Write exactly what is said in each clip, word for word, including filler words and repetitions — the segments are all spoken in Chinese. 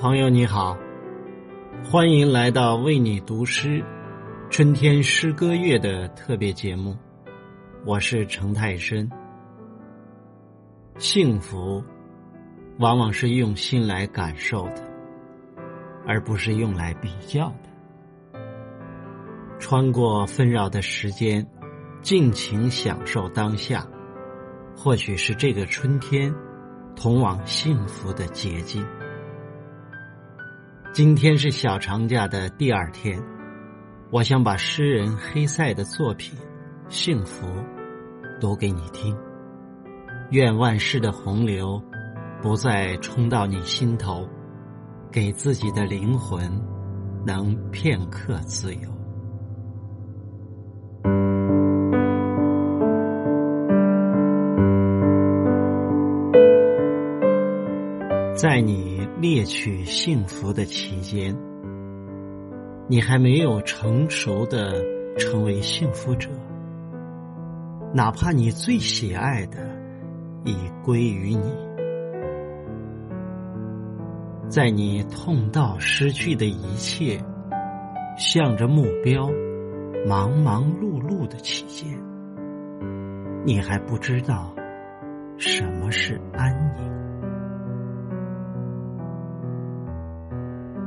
朋友你好，欢迎来到为你读诗春天诗歌月的特别节目，我是程太深。幸福往往是用心来感受的，而不是用来比较的。穿过纷扰的时间，尽情享受当下，或许是这个春天通往幸福的捷径。今天是小长假的第二天，我想把诗人黑塞的作品《幸福》读给你听。愿万世的洪流不再冲到你心头，给自己的灵魂能片刻自由。在你猎取幸福的期间，你还没有成熟地成为幸福者，哪怕你最喜爱的已归于你。在你痛到失去的一切，向着目标忙忙碌碌的期间，你还不知道什么是安宁。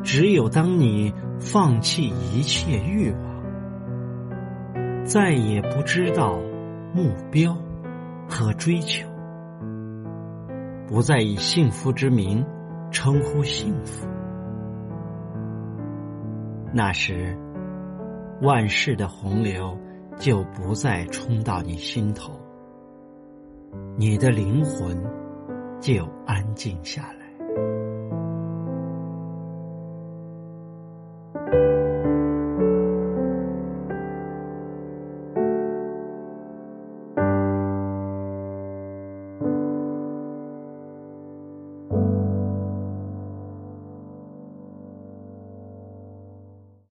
只有当你放弃一切欲望，再也不知道目标和追求，不再以幸福之名称呼幸福，那时万世的洪流就不再冲到你心头，你的灵魂就安静下来。